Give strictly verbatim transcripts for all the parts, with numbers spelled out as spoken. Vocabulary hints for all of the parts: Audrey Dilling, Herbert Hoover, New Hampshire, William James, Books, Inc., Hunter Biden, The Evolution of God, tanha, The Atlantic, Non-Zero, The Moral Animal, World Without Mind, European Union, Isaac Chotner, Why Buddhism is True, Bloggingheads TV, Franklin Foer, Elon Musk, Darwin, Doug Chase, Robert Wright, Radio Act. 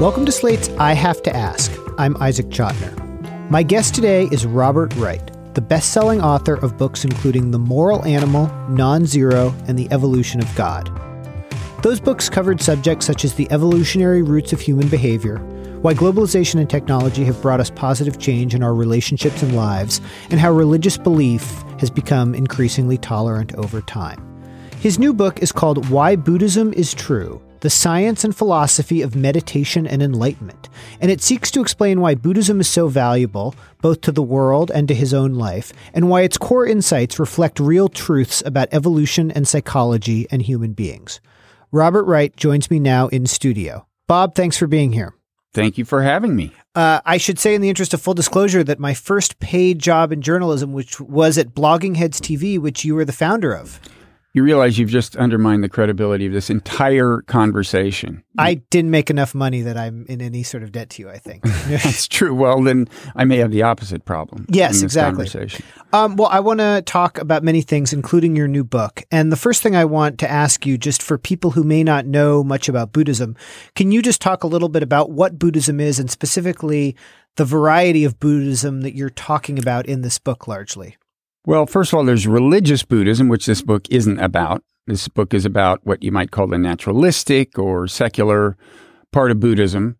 Welcome to Slate's I Have to Ask. I'm Isaac Chotner. My guest today is Robert Wright, the best-selling author of books including The Moral Animal, Non-Zero, and The Evolution of God. Those books covered subjects such as the evolutionary roots of human behavior, why globalization and technology have brought us positive change in our relationships and lives, and how religious belief has become increasingly tolerant over time. His new book is called Why Buddhism is True, The Science and Philosophy of Meditation and Enlightenment, and it seeks to explain why Buddhism is so valuable, both to the world and to his own life, and why its core insights reflect real truths about evolution and psychology and human beings. Robert Wright joins me now in studio. Bob, thanks for being here. Thank you for having me. Uh, I should say in the interest of full disclosure that my first paid job in journalism, which was at Bloggingheads T V, which you were the founder of. You realize you've just undermined the credibility of this entire conversation. I didn't make enough money that I'm in any sort of debt to you, I think. That's true. Well, then I may have the opposite problem. Yes, in this exactly. Conversation. Um, well, I want to talk about many things, including your new book. And the first thing I want to ask you, just for people who may not know much about Buddhism, can you just talk a little bit about what Buddhism is and specifically the variety of Buddhism that you're talking about in this book largely? Well, first of all, there's religious Buddhism, which this book isn't about. This book is about what you might call the naturalistic or secular part of Buddhism.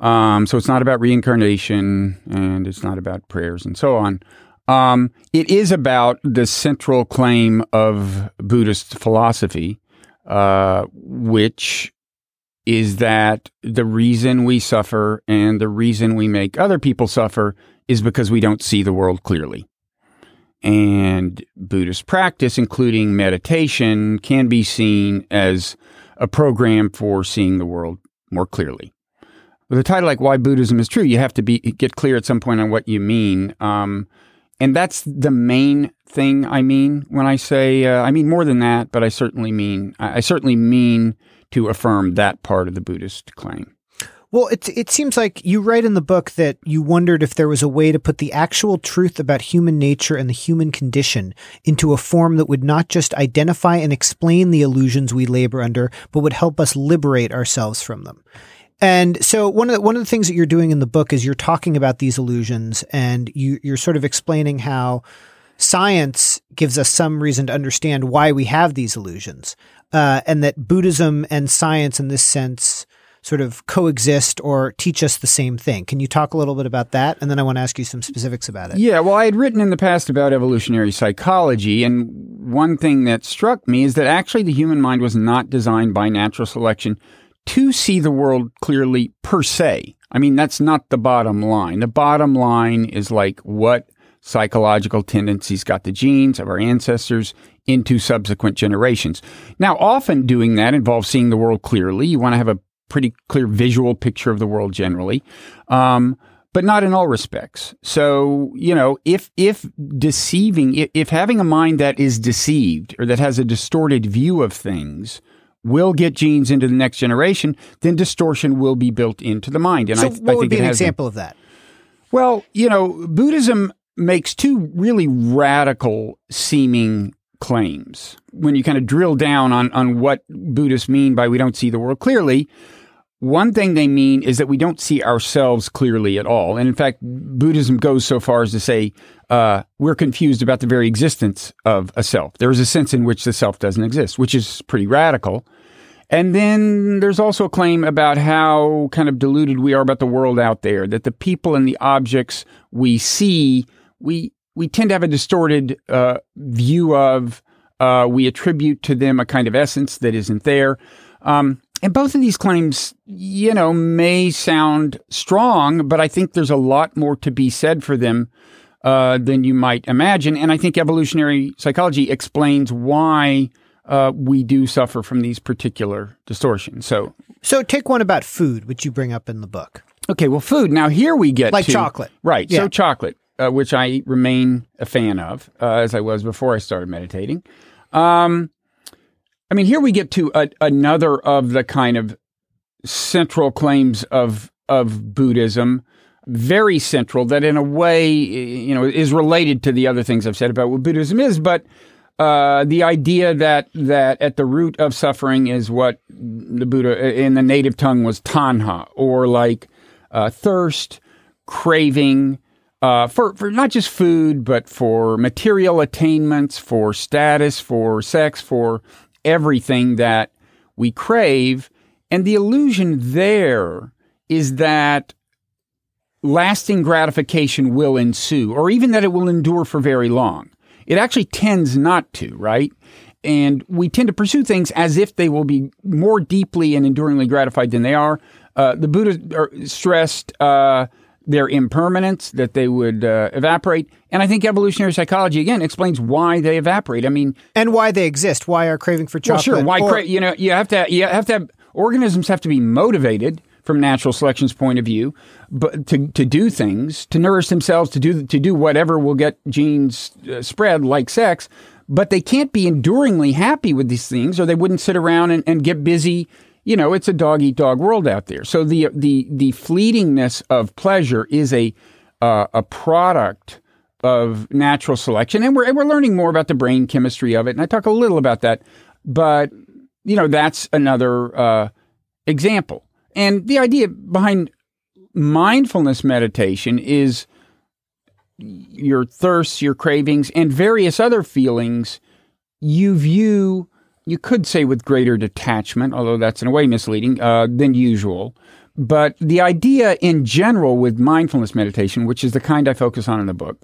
Um, so it's not about reincarnation, and it's not about prayers and so on. Um, it is about the central claim of Buddhist philosophy, uh, which is that the reason we suffer and the reason we make other people suffer is because we don't see the world clearly. And Buddhist practice, including meditation, can be seen as a program for seeing the world more clearly. With a title like Why Buddhism is True, you have to be get clear at some point on what you mean. Um, and that's the main thing I mean when I say, uh, I mean more than that, but I certainly mean, I certainly mean to affirm that part of the Buddhist claim. Well, it, it seems like you write in the book that you wondered if there was a way to put the actual truth about human nature and the human condition into a form that would not just identify and explain the illusions we labor under, but would help us liberate ourselves from them. And so one of the, one of the things that you're doing in the book is you're talking about these illusions and you, you're sort of explaining how science gives us some reason to understand why we have these illusions, uh, and that Buddhism and science in this sense sort of coexist or teach us the same thing. Can you talk a little bit about that? And then I want to ask you some specifics about it. Yeah, well, I had written in the past about evolutionary psychology, and one thing that struck me is that actually the human mind was not designed by natural selection to see the world clearly per se. I mean, that's not the bottom line. The bottom line is like what psychological tendencies got the genes of our ancestors into subsequent generations. Now, often doing that involves seeing the world clearly. You want to have a pretty clear visual picture of the world generally, um, but not in all respects. So, you know, if if deceiving, if, if having a mind that is deceived or that has a distorted view of things will get genes into the next generation, then distortion will be built into the mind. And so I, what I think would be an example been. of that? Well, you know, Buddhism makes two really radical seeming claims. When you kind of drill down on, on what Buddhists mean by we don't see the world clearly, one thing they mean is that we don't see ourselves clearly at all. And in fact, Buddhism goes so far as to say uh, we're confused about the very existence of a self. There is a sense in which the self doesn't exist, which is pretty radical. And then there's also a claim about how kind of deluded we are about the world out there, that the people and the objects we see, we we tend to have a distorted uh, view of, uh, we attribute to them a kind of essence that isn't there. Um, and both of these claims, you know, may sound strong, but I think there's a lot more to be said for them uh, than you might imagine. And I think evolutionary psychology explains why uh, we do suffer from these particular distortions. So, so take one about food, which you bring up in the book. Okay, well, food. Now here we get like to- Like chocolate. Right, yeah. So chocolate. Uh, which I remain a fan of, uh, as I was before I started meditating. Um, I mean, here we get to a, another of the kind of central claims of of Buddhism, very central, that in a way, you know, is related to the other things I've said about what Buddhism is, but uh, the idea that that at the root of suffering is what the Buddha in the native tongue was tanha, or like uh, thirst, craving, uh, for, for not just food, but for material attainments, for status, for sex, for everything that we crave. And the illusion there is that lasting gratification will ensue, or even that it will endure for very long. It actually tends not to, right? And we tend to pursue things as if they will be more deeply and enduringly gratified than they are. Uh, the Buddha stressed uh, their impermanence, that they would uh, evaporate. And I think evolutionary psychology, again, explains why they evaporate. I mean... And why they exist, why our craving for chocolate. Well, sure, why... Or- cra- you know, you have to... You have to have, organisms have to be motivated from natural selection's point of view, but to, to do things, to nourish themselves, to do to do whatever will get genes uh, spread, like sex, but they can't be enduringly happy with these things, or they wouldn't sit around and, and get busy. You know, it's a dog-eat-dog world out there. So the the the fleetingness of pleasure is a uh, a product of natural selection, and we're and we're learning more about the brain chemistry of it, and I talk a little about that, but you know, that's another uh, example. And the idea behind mindfulness meditation is your thirsts, your cravings, and various other feelings you view, you could say with greater detachment, although that's in a way misleading, uh, than usual. But the idea in general with mindfulness meditation, which is the kind I focus on in the book,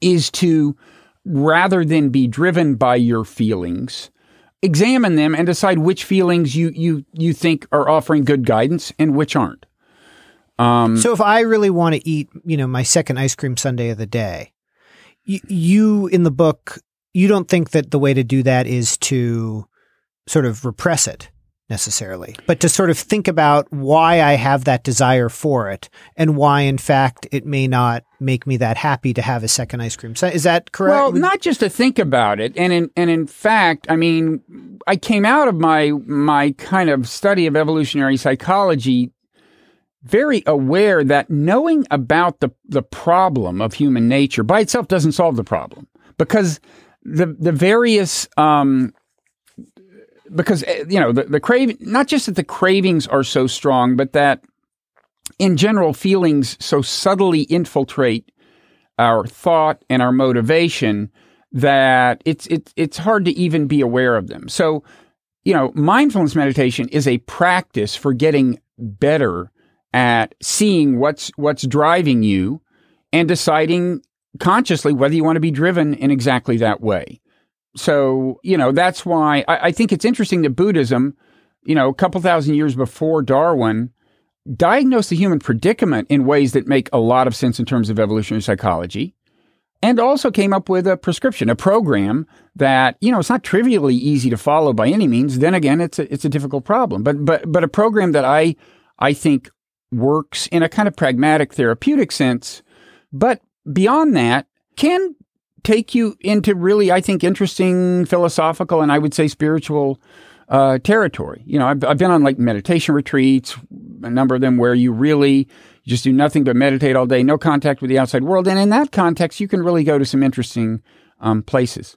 is to, rather than be driven by your feelings, examine them and decide which feelings you you you think are offering good guidance and which aren't. Um, so if I really want to eat, you know, my second ice cream sundae of the day, you, you in the book, you don't think that the way to do that is to sort of repress it necessarily, but to sort of think about why I have that desire for it and why, in fact, it may not make me that happy to have a second ice cream. So is that correct? Well, not just to think about it. And in, and in fact, I mean, I came out of my, my kind of study of evolutionary psychology very aware that knowing about the, the problem of human nature by itself doesn't solve the problem, because the, the various... Um, Because, you know, the, the craving, not just that the cravings are so strong, but that in general feelings so subtly infiltrate our thought and our motivation that it's, it's, it's hard to even be aware of them. So, you know, mindfulness meditation is a practice for getting better at seeing what's, what's driving you and deciding consciously whether you want to be driven in exactly that way. So, you know, that's why I, I think it's interesting that Buddhism, you know, a couple thousand years before Darwin, diagnosed the human predicament in ways that make a lot of sense in terms of evolutionary psychology, and also came up with a prescription, a program that, you know, it's not trivially easy to follow by any means. Then again, it's a, it's a difficult problem, but but but a program that I I think works in a kind of pragmatic therapeutic sense, but beyond that can take you into really, I think, interesting philosophical and I would say spiritual uh, territory. You know, I've, I've been on like meditation retreats, a number of them where you really just do nothing but meditate all day, no contact with the outside world. And in that context, you can really go to some interesting um, places.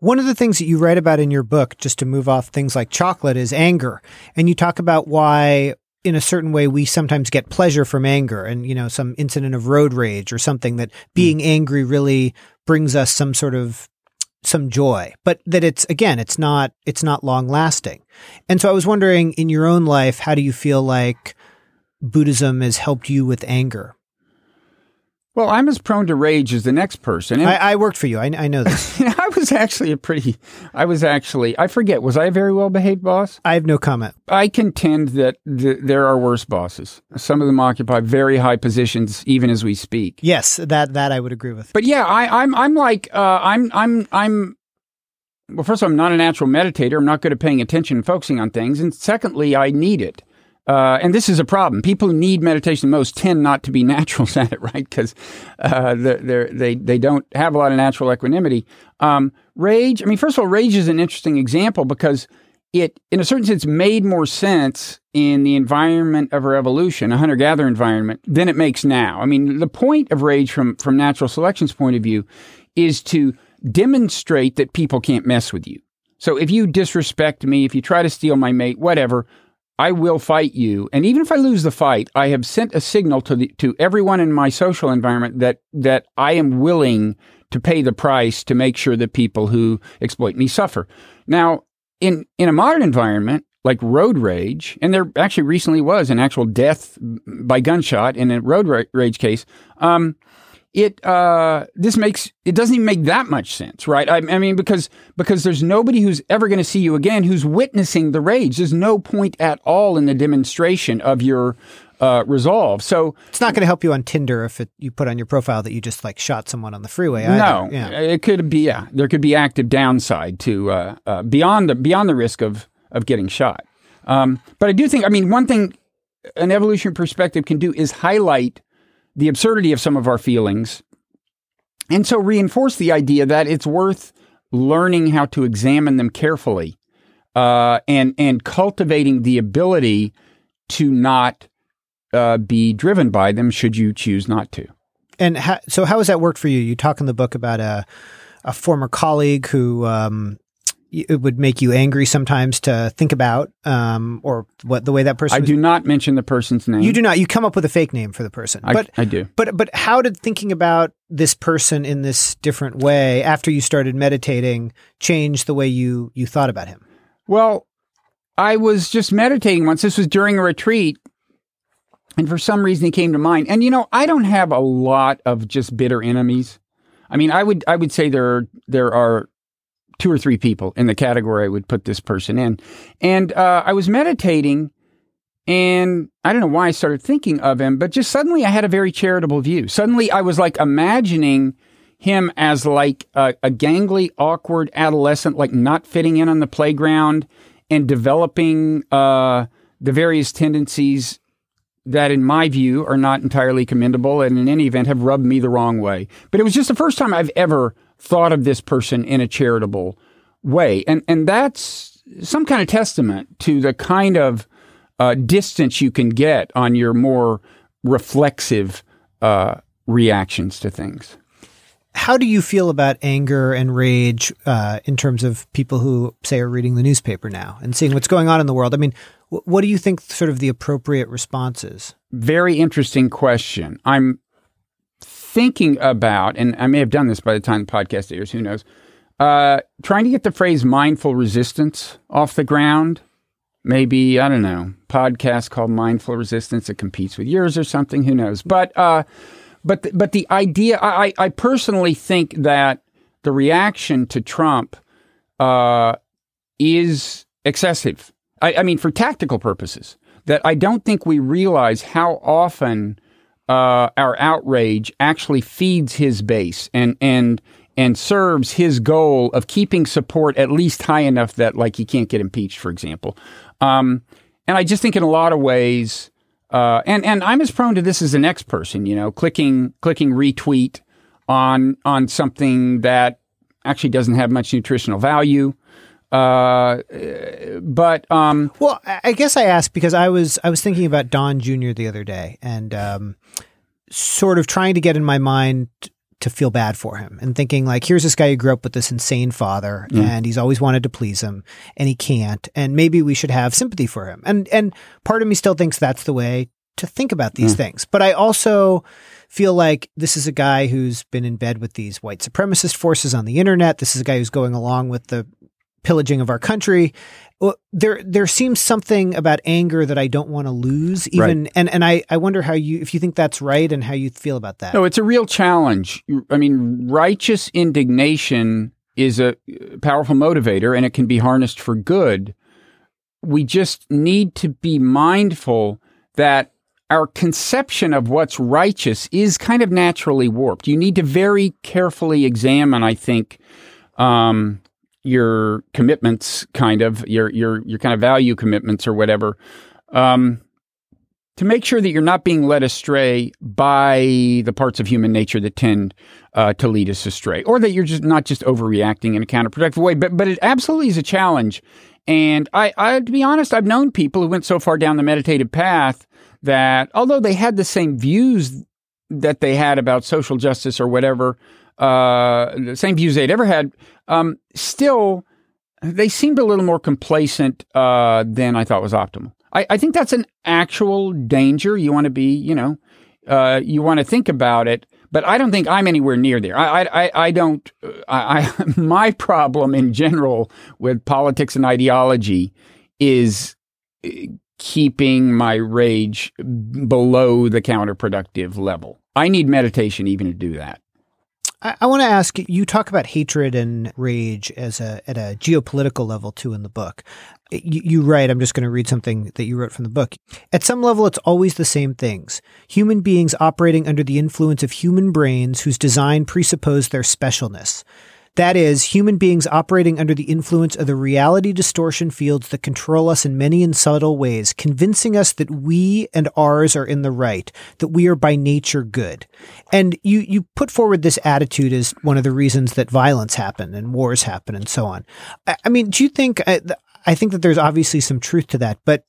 One of the things that you write about in your book, just to move off things like chocolate, is anger. And you talk about why, in a certain way, we sometimes get pleasure from anger and, you know, some incident of road rage or something, that being angry really brings us some sort of some joy, but that it's, again, it's not, it's not long lasting. And so I was wondering, in your own life, how do you feel like Buddhism has helped you with anger? Well, I'm as prone to rage as the next person. And I, I worked for you. I, I know this. I was actually a pretty, I was actually, I forget, was I a very well-behaved boss? I have no comment. I contend that th- there are worse bosses. Some of them occupy very high positions, even as we speak. Yes, that that I would agree with. But yeah, I, I'm I'm like, uh, I'm, I'm, I'm, well, first of all, I'm not a natural meditator. I'm not good at paying attention and focusing on things. And secondly, I need it. Uh, and this is a problem. People who need meditation the most tend not to be naturals at it, right? Because uh, they they they don't have a lot of natural equanimity. Um, rage. I mean, first of all, rage is an interesting example because it, in a certain sense, made more sense in the environment of our evolution, a hunter-gatherer environment, than it makes now. I mean, the point of rage, from from natural selection's point of view, is to demonstrate that people can't mess with you. So if you disrespect me, if you try to steal my mate, whatever, I will fight you. And even if I lose the fight, I have sent a signal to the, to everyone in my social environment that, that I am willing to pay the price to make sure that people who exploit me suffer. Now, in, in a modern environment, like road rage, and there actually recently was an actual death by gunshot in a road ra- rage case, um, It uh, this makes it doesn't even make that much sense, right? I, I mean, because because there's nobody who's ever going to see you again who's witnessing the rage. There's no point at all in the demonstration of your uh, resolve. So it's not going to help you on Tinder if it, you put on your profile that you just like shot someone on the freeway. Either. No, yeah. It could be yeah. There could be active downside to uh, uh, beyond the beyond the risk of of getting shot. Um, but I do think I mean one thing an evolutionary perspective can do is highlight the absurdity of some of our feelings, and so reinforce the idea that it's worth learning how to examine them carefully, uh, and and cultivating the ability to not uh, be driven by them should you choose not to. And how, so, how has that worked for you? You talk in the book about a a former colleague who um, it would make you angry sometimes to think about, um, or what the way that person. I was, do not mention the person's name. You do not. You come up with a fake name for the person. I, but, I do. But but how did thinking about this person in this different way after you started meditating change the way you you thought about him? Well, I was just meditating once. This was during a retreat, and for some reason he came to mind. And you know, I don't have a lot of just bitter enemies. I mean, I would I would say there are, there are. two or three people in the category I would put this person in. And uh, I was meditating, and I don't know why I started thinking of him, but just suddenly I had a very charitable view. Suddenly I was like imagining him as like a, a gangly, awkward adolescent, like not fitting in on the playground and developing uh, the various tendencies that in my view are not entirely commendable and in any event have rubbed me the wrong way. But it was just the first time I've ever thought of this person in a charitable way. And and that's some kind of testament to the kind of uh, distance you can get on your more reflexive uh, reactions to things. How do you feel about anger and rage uh, in terms of people who, say, are reading the newspaper now and seeing what's going on in the world? I mean, w- what do you think sort of the appropriate response is? Very interesting question. I'm thinking about, and I may have done this by the time the podcast airs, who knows, uh, trying to get the phrase mindful resistance off the ground. Maybe, I don't know, podcast called Mindful Resistance that competes with yours or something, who knows. But uh, but, the, but the idea, I, I personally think that the reaction to Trump uh, is excessive. I, I mean, for tactical purposes, that I don't think we realize how often Uh, our outrage actually feeds his base and and and serves his goal of keeping support at least high enough that like he can't get impeached, for example. Um, and I just think in a lot of ways, uh, and and I'm as prone to this as the next person. You know, clicking clicking retweet on on something that actually doesn't have much nutritional value. Uh, but um, well, I guess I asked because I was I was thinking about Don Junior the other day and um, sort of trying to get in my mind to feel bad for him and thinking like, here's this guy who grew up with this insane father mm. and he's always wanted to please him and he can't, and maybe we should have sympathy for him. And and part of me still thinks that's the way to think about these mm. things. But I also feel like this is a guy who's been in bed with these white supremacist forces on the internet. This is a guy who's going along with the pillaging of our country. Well, there there seems something about anger that I don't want to lose, even, right. and and I, I wonder how you if you think that's right and how you feel about that. No, it's a real challenge. I mean, righteous indignation is a powerful motivator, and it can be harnessed for good. We just need to be mindful that our conception of what's righteous is kind of naturally warped. You need to very carefully examine, I think, um, your commitments, kind of your your your kind of value commitments or whatever, um, to make sure that you're not being led astray by the parts of human nature that tend uh, to lead us astray, or that you're just not just overreacting in a counterproductive way. But but it absolutely is a challenge. And I, I to be honest, I've known people who went so far down the meditative path that although they had the same views that they had about social justice or whatever, Uh, the same views they'd ever had, um, still, they seemed a little more complacent uh, than I thought was optimal. I, I think that's an actual danger. You want to be, you know, uh, you want to think about it, but I don't think I'm anywhere near there. I, I, I don't, I, I, my problem in general with politics and ideology is keeping my rage below the counterproductive level. I need meditation even to do that. I, I want to ask, you talk about hatred and rage as a at a geopolitical level, too, in the book. You, you write, I'm just going to read something that you wrote from the book. At some level, it's always the same things. Human beings operating under the influence of human brains whose design presuppose their specialness. That is, human beings operating under the influence of the reality distortion fields that control us in many and subtle ways, convincing us that we and ours are in the right, that we are by nature good. And you, you put forward this attitude as one of the reasons that violence happen and wars happen and so on. I, I mean, do you think, I, I think that there's obviously some truth to that, but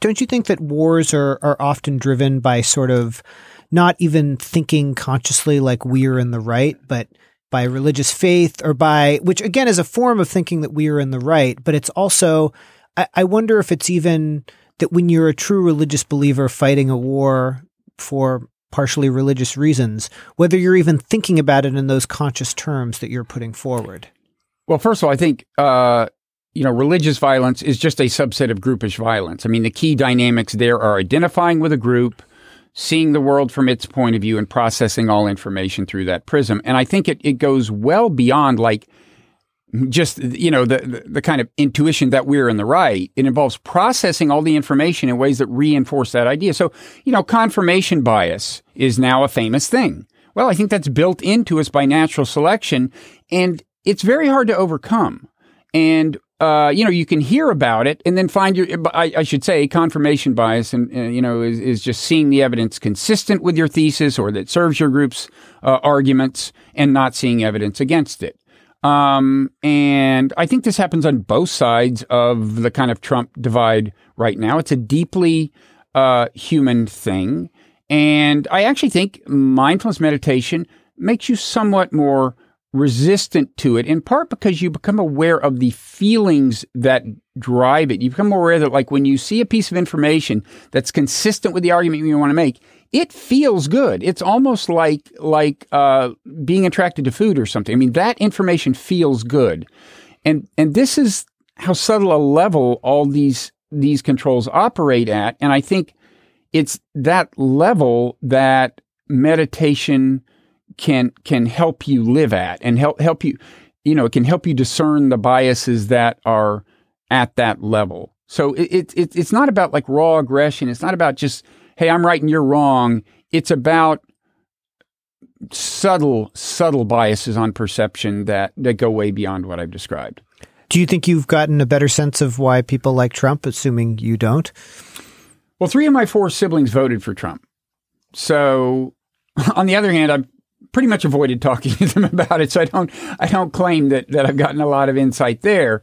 don't you think that wars are, are often driven by sort of not even thinking consciously like we are in the right, but by religious faith or by, which again is a form of thinking that we are in the right, but it's also, I, I wonder if it's even that when you're a true religious believer fighting a war for partially religious reasons, whether you're even thinking about it in those conscious terms that you're putting forward. Well, first of all, I think, uh, you know, religious violence is just a subset of groupish violence. I mean, the key dynamics there are identifying with a group, seeing the world from its point of view and processing all information through that prism. And I think it, it goes well beyond like just, you know, the, the the kind of intuition that we're in the right. It involves processing all the information in ways that reinforce that idea. So, you know, confirmation bias is now a famous thing. Well, I think that's built into us by natural selection, and it's very hard to overcome. And Uh, you know, you can hear about it and then find your, I, I should say, confirmation bias, and, and you know, is, is just seeing the evidence consistent with your thesis or that serves your group's uh, arguments and not seeing evidence against it. Um, and I think this happens on both sides of the kind of Trump divide right now. It's a deeply uh, human thing. And I actually think mindfulness meditation makes you somewhat more resistant to it, in part because you become aware of the feelings that drive it. You become aware that, like, when you see a piece of information that's consistent with the argument you want to make, it feels good. It's almost like like uh, being attracted to food or something. I mean, that information feels good, and and this is how subtle a level all these these controls operate at. And I think it's that level that meditation can can help you live at and help help you, you know, it can help you discern the biases that are at that level. So it, it it's not about like raw aggression. It's not about just, hey, I'm right and you're wrong. It's about subtle, subtle biases on perception that, that go way beyond what I've described. Do you think you've gotten a better sense of why people like Trump, assuming you don't? Well, three of my four siblings voted for Trump. So on the other hand, I'm pretty much avoided talking to them about it. So I don't, I don't claim that, that I've gotten a lot of insight there.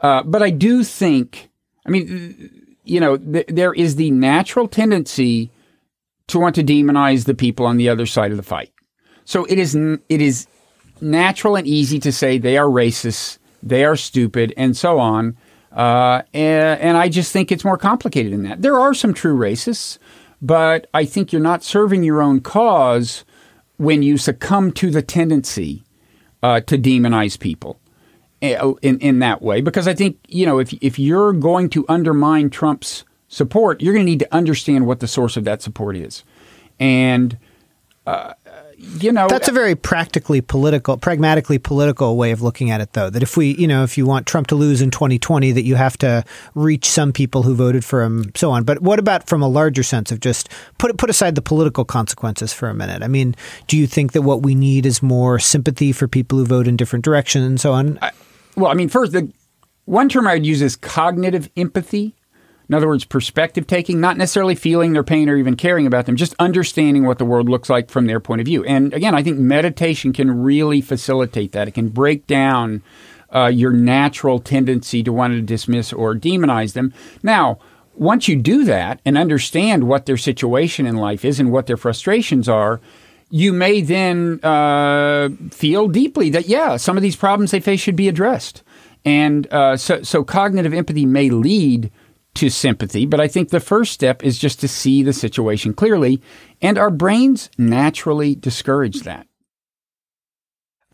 Uh, but I do think, I mean, you know, th- there is the natural tendency to want to demonize the people on the other side of the fight. So it is, n- it is natural and easy to say they are racist, they are stupid, and so on. Uh, and, and I just think it's more complicated than that. There are some true racists, but I think you're not serving your own cause when you succumb to the tendency uh, to demonize people. in in that way, because I think, you know, if if you're going to undermine Trump's support, you're going to need to understand what the source of that support is. And, uh, you know, that's a very practically political, pragmatically political way of looking at it, though, that if we, you know, if you want Trump to lose in twenty twenty, that you have to reach some people who voted for him, so on. But what about from a larger sense of just put put aside the political consequences for a minute? I mean, do you think that what we need is more sympathy for people who vote in different directions and so on? I, well, I mean, first, the one term I would use is cognitive empathy. In other words, perspective taking, not necessarily feeling their pain or even caring about them, just understanding what the world looks like from their point of view. And again, I think meditation can really facilitate that. It can break down uh, your natural tendency to want to dismiss or demonize them. Now, once you do that and understand what their situation in life is and what their frustrations are, you may then uh, feel deeply that, yeah, some of these problems they face should be addressed. And uh, so, so cognitive empathy may lead to sympathy, but I think the first step is just to see the situation clearly, and our brains naturally discourage that.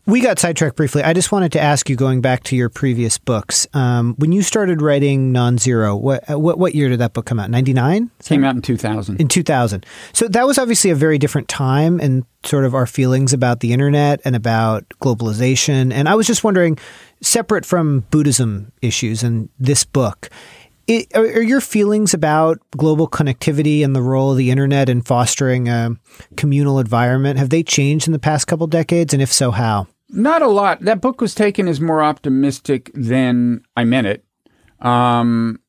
We got sidetracked briefly. I just wanted to ask you, going back to your previous books, um, when you started writing Non-Zero, what, what what year did that book come out? ninety-nine? Came out in two thousand. In two thousand. So that was obviously a very different time in sort of our feelings about the internet and about globalization. And I was just wondering, separate from Buddhism issues and this book, It, are, are your feelings about global connectivity and the role of the internet in fostering a communal environment, have they changed in the past couple decades? And if so, how? Not a lot. That book was taken as more optimistic than I meant it. Um,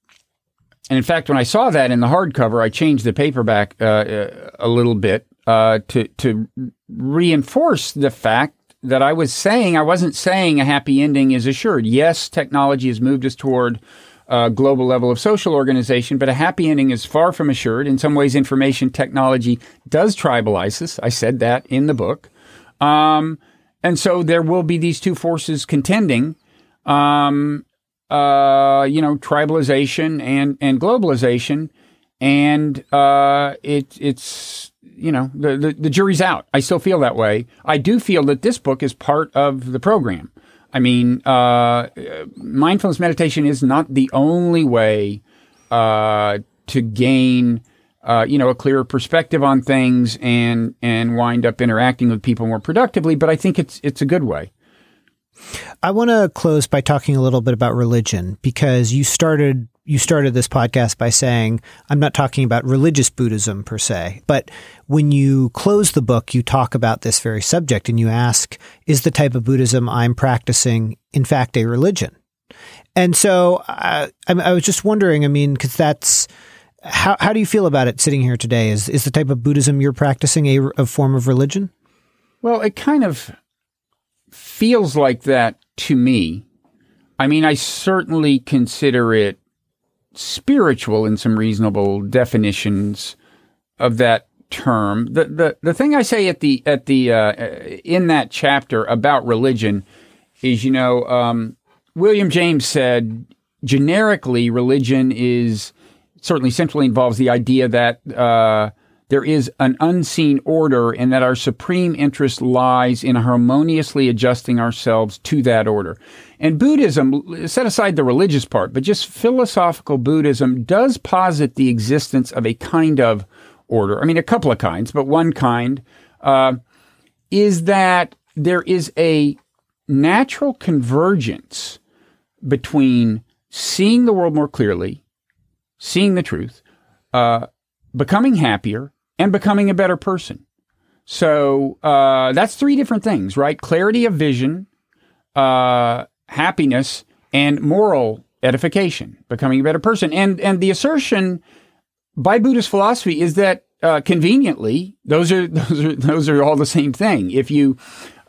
and in fact, when I saw that in the hardcover, I changed the paperback uh, a little bit uh, to, to reinforce the fact that I was saying, I wasn't saying a happy ending is assured. Yes, technology has moved us toward Uh, global level of social organization, but a happy ending is far from assured. In some ways, information technology does tribalize us. I said that in the book. Um, and so there will be these two forces contending, um, uh, you know, tribalization and, and globalization. And uh, it, it's, you know, the, the, the jury's out. I still feel that way. I do feel that this book is part of the program. I mean, uh, mindfulness meditation is not the only way uh, to gain, uh, you know, a clearer perspective on things and and wind up interacting with people more productively. But I think it's it's a good way. I want to close by talking a little bit about religion, because you started you started this podcast by saying, I'm not talking about religious Buddhism per se, but when you close the book, you talk about this very subject and you ask, is the type of Buddhism I'm practicing, in fact, a religion? And so I, I was just wondering, I mean, because that's, how, how do you feel about it sitting here today? Is, is the type of Buddhism you're practicing a, a form of religion? Well, it kind of feels like that to me. I mean, I certainly consider it spiritual in some reasonable definitions of that term. The the the thing I say at the at the uh, in that chapter about religion is, you know, um, William James said generically religion is certainly centrally involves the idea that uh, there is an unseen order and that our supreme interest lies in harmoniously adjusting ourselves to that order. And Buddhism, set aside the religious part, but just philosophical Buddhism does posit the existence of a kind of order. I mean, a couple of kinds, but one kind uh, is that there is a natural convergence between seeing the world more clearly, seeing the truth, uh, becoming happier, and becoming a better person. So uh, that's three different things, right? Clarity of vision, uh, happiness, and moral edification, becoming a better person. And and the assertion by Buddhist philosophy is that uh, conveniently, those are those are those are all the same thing. If you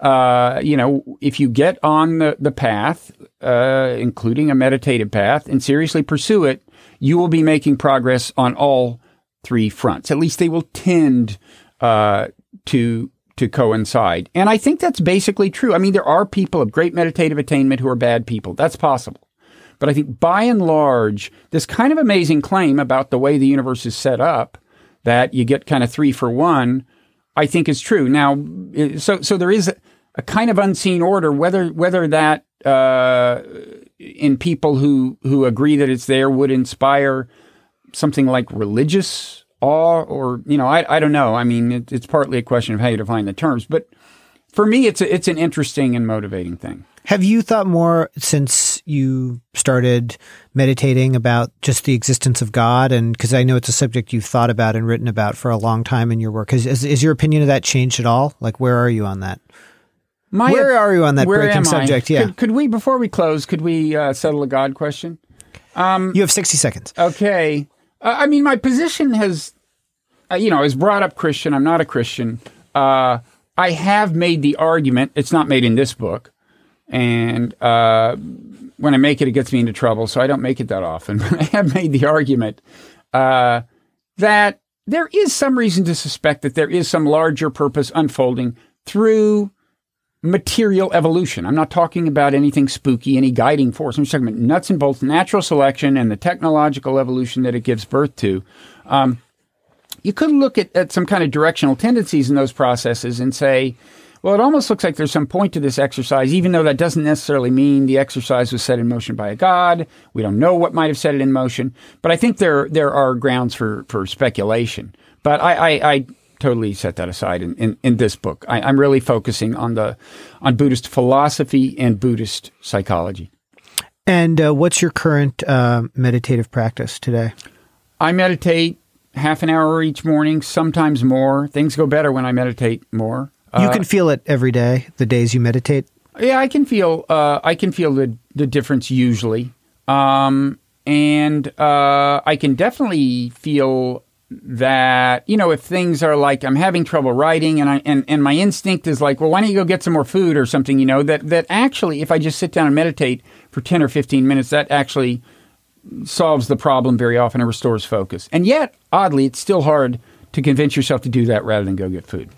uh, you know, if you get on the the path, uh, including a meditative path, and seriously pursue it, you will be making progress on all three fronts. At least they will tend uh, to. to coincide. And I think that's basically true. I mean, there are people of great meditative attainment who are bad people. That's possible. But I think by and large, this kind of amazing claim about the way the universe is set up, that you get kind of three for one, I think is true. Now, so so there is a kind of unseen order, whether whether that uh, in people who, who agree that it's there would inspire something like religious awe or, you know, I I don't know. I mean, it, it's partly a question of how you define the terms. But for me, it's a, it's an interesting and motivating thing. Have you thought more since you started meditating about just the existence of God? And because I know it's a subject you've thought about and written about for a long time in your work. Has, has, has your opinion of that changed at all? Like, where are you on that? My, where are you on that breaking subject? Yeah. Could, could we, before we close, could we uh, settle a God question? Um, you have sixty seconds. Okay. Uh, I mean, my position has, uh, you know, is brought up Christian. I'm not a Christian. Uh, I have made the argument. It's not made in this book. And uh, when I make it, it gets me into trouble. So I don't make it that often. But I have made the argument uh, that there is some reason to suspect that there is some larger purpose unfolding through material evolution. I'm not talking about anything spooky, any guiding force. I'm just talking about nuts and bolts, natural selection, and the technological evolution that it gives birth to. Um, you could look at, at some kind of directional tendencies in those processes and say, well, it almost looks like there's some point to this exercise, even though that doesn't necessarily mean the exercise was set in motion by a god. We don't know what might have set it in motion. But I think there there are grounds for, for speculation. But I... I, I totally set that aside in, in, in this book. I, I'm really focusing on the on Buddhist philosophy and Buddhist psychology. And uh, what's your current uh, meditative practice today? I meditate half an hour each morning, sometimes more. Things go better when I meditate more. Uh, you can feel it every day, the days you meditate? Yeah, I can feel uh, I can feel the, the difference usually. Um, and uh, I can definitely feel that, you know, if things are like, I'm having trouble writing and I and, and my instinct is like, well, why don't you go get some more food or something, you know, that, that actually, if I just sit down and meditate for ten or fifteen minutes, that actually solves the problem very often and restores focus. And yet, oddly, it's still hard to convince yourself to do that rather than go get food.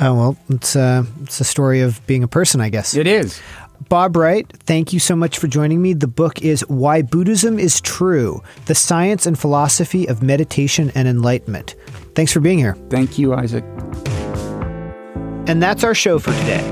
Oh, uh, well, it's, uh, it's a story of being a person, I guess. It is. Bob Wright, thank you so much for joining me. The book is Why Buddhism is True, The Science and Philosophy of Meditation and Enlightenment. Thanks for being here. Thank you, Isaac. And that's our show for today.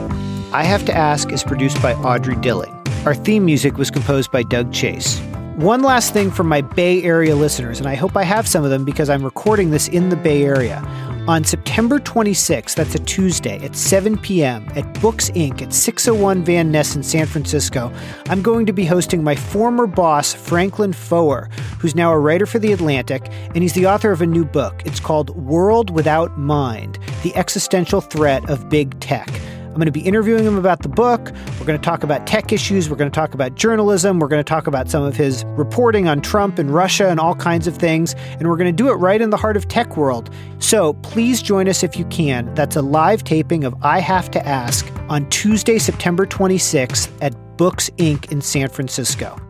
I Have to Ask is produced by Audrey Dilling. Our theme music was composed by Doug Chase. One last thing for my Bay Area listeners, and I hope I have some of them because I'm recording this in the Bay Area. On September twenty-sixth, that's a Tuesday, at seven p.m. at Books, Incorporated at six oh one Van Ness in San Francisco, I'm going to be hosting my former boss, Franklin Foer, who's now a writer for The Atlantic, and he's the author of a new book. It's called World Without Mind, The Existential Threat of Big Tech. I'm going to be interviewing him about the book. We're going to talk about tech issues. We're going to talk about journalism. We're going to talk about some of his reporting on Trump and Russia and all kinds of things. And we're going to do it right in the heart of tech world. So please join us if you can. That's a live taping of I Have to Ask on Tuesday, September twenty-sixth at Books, Incorporated in San Francisco.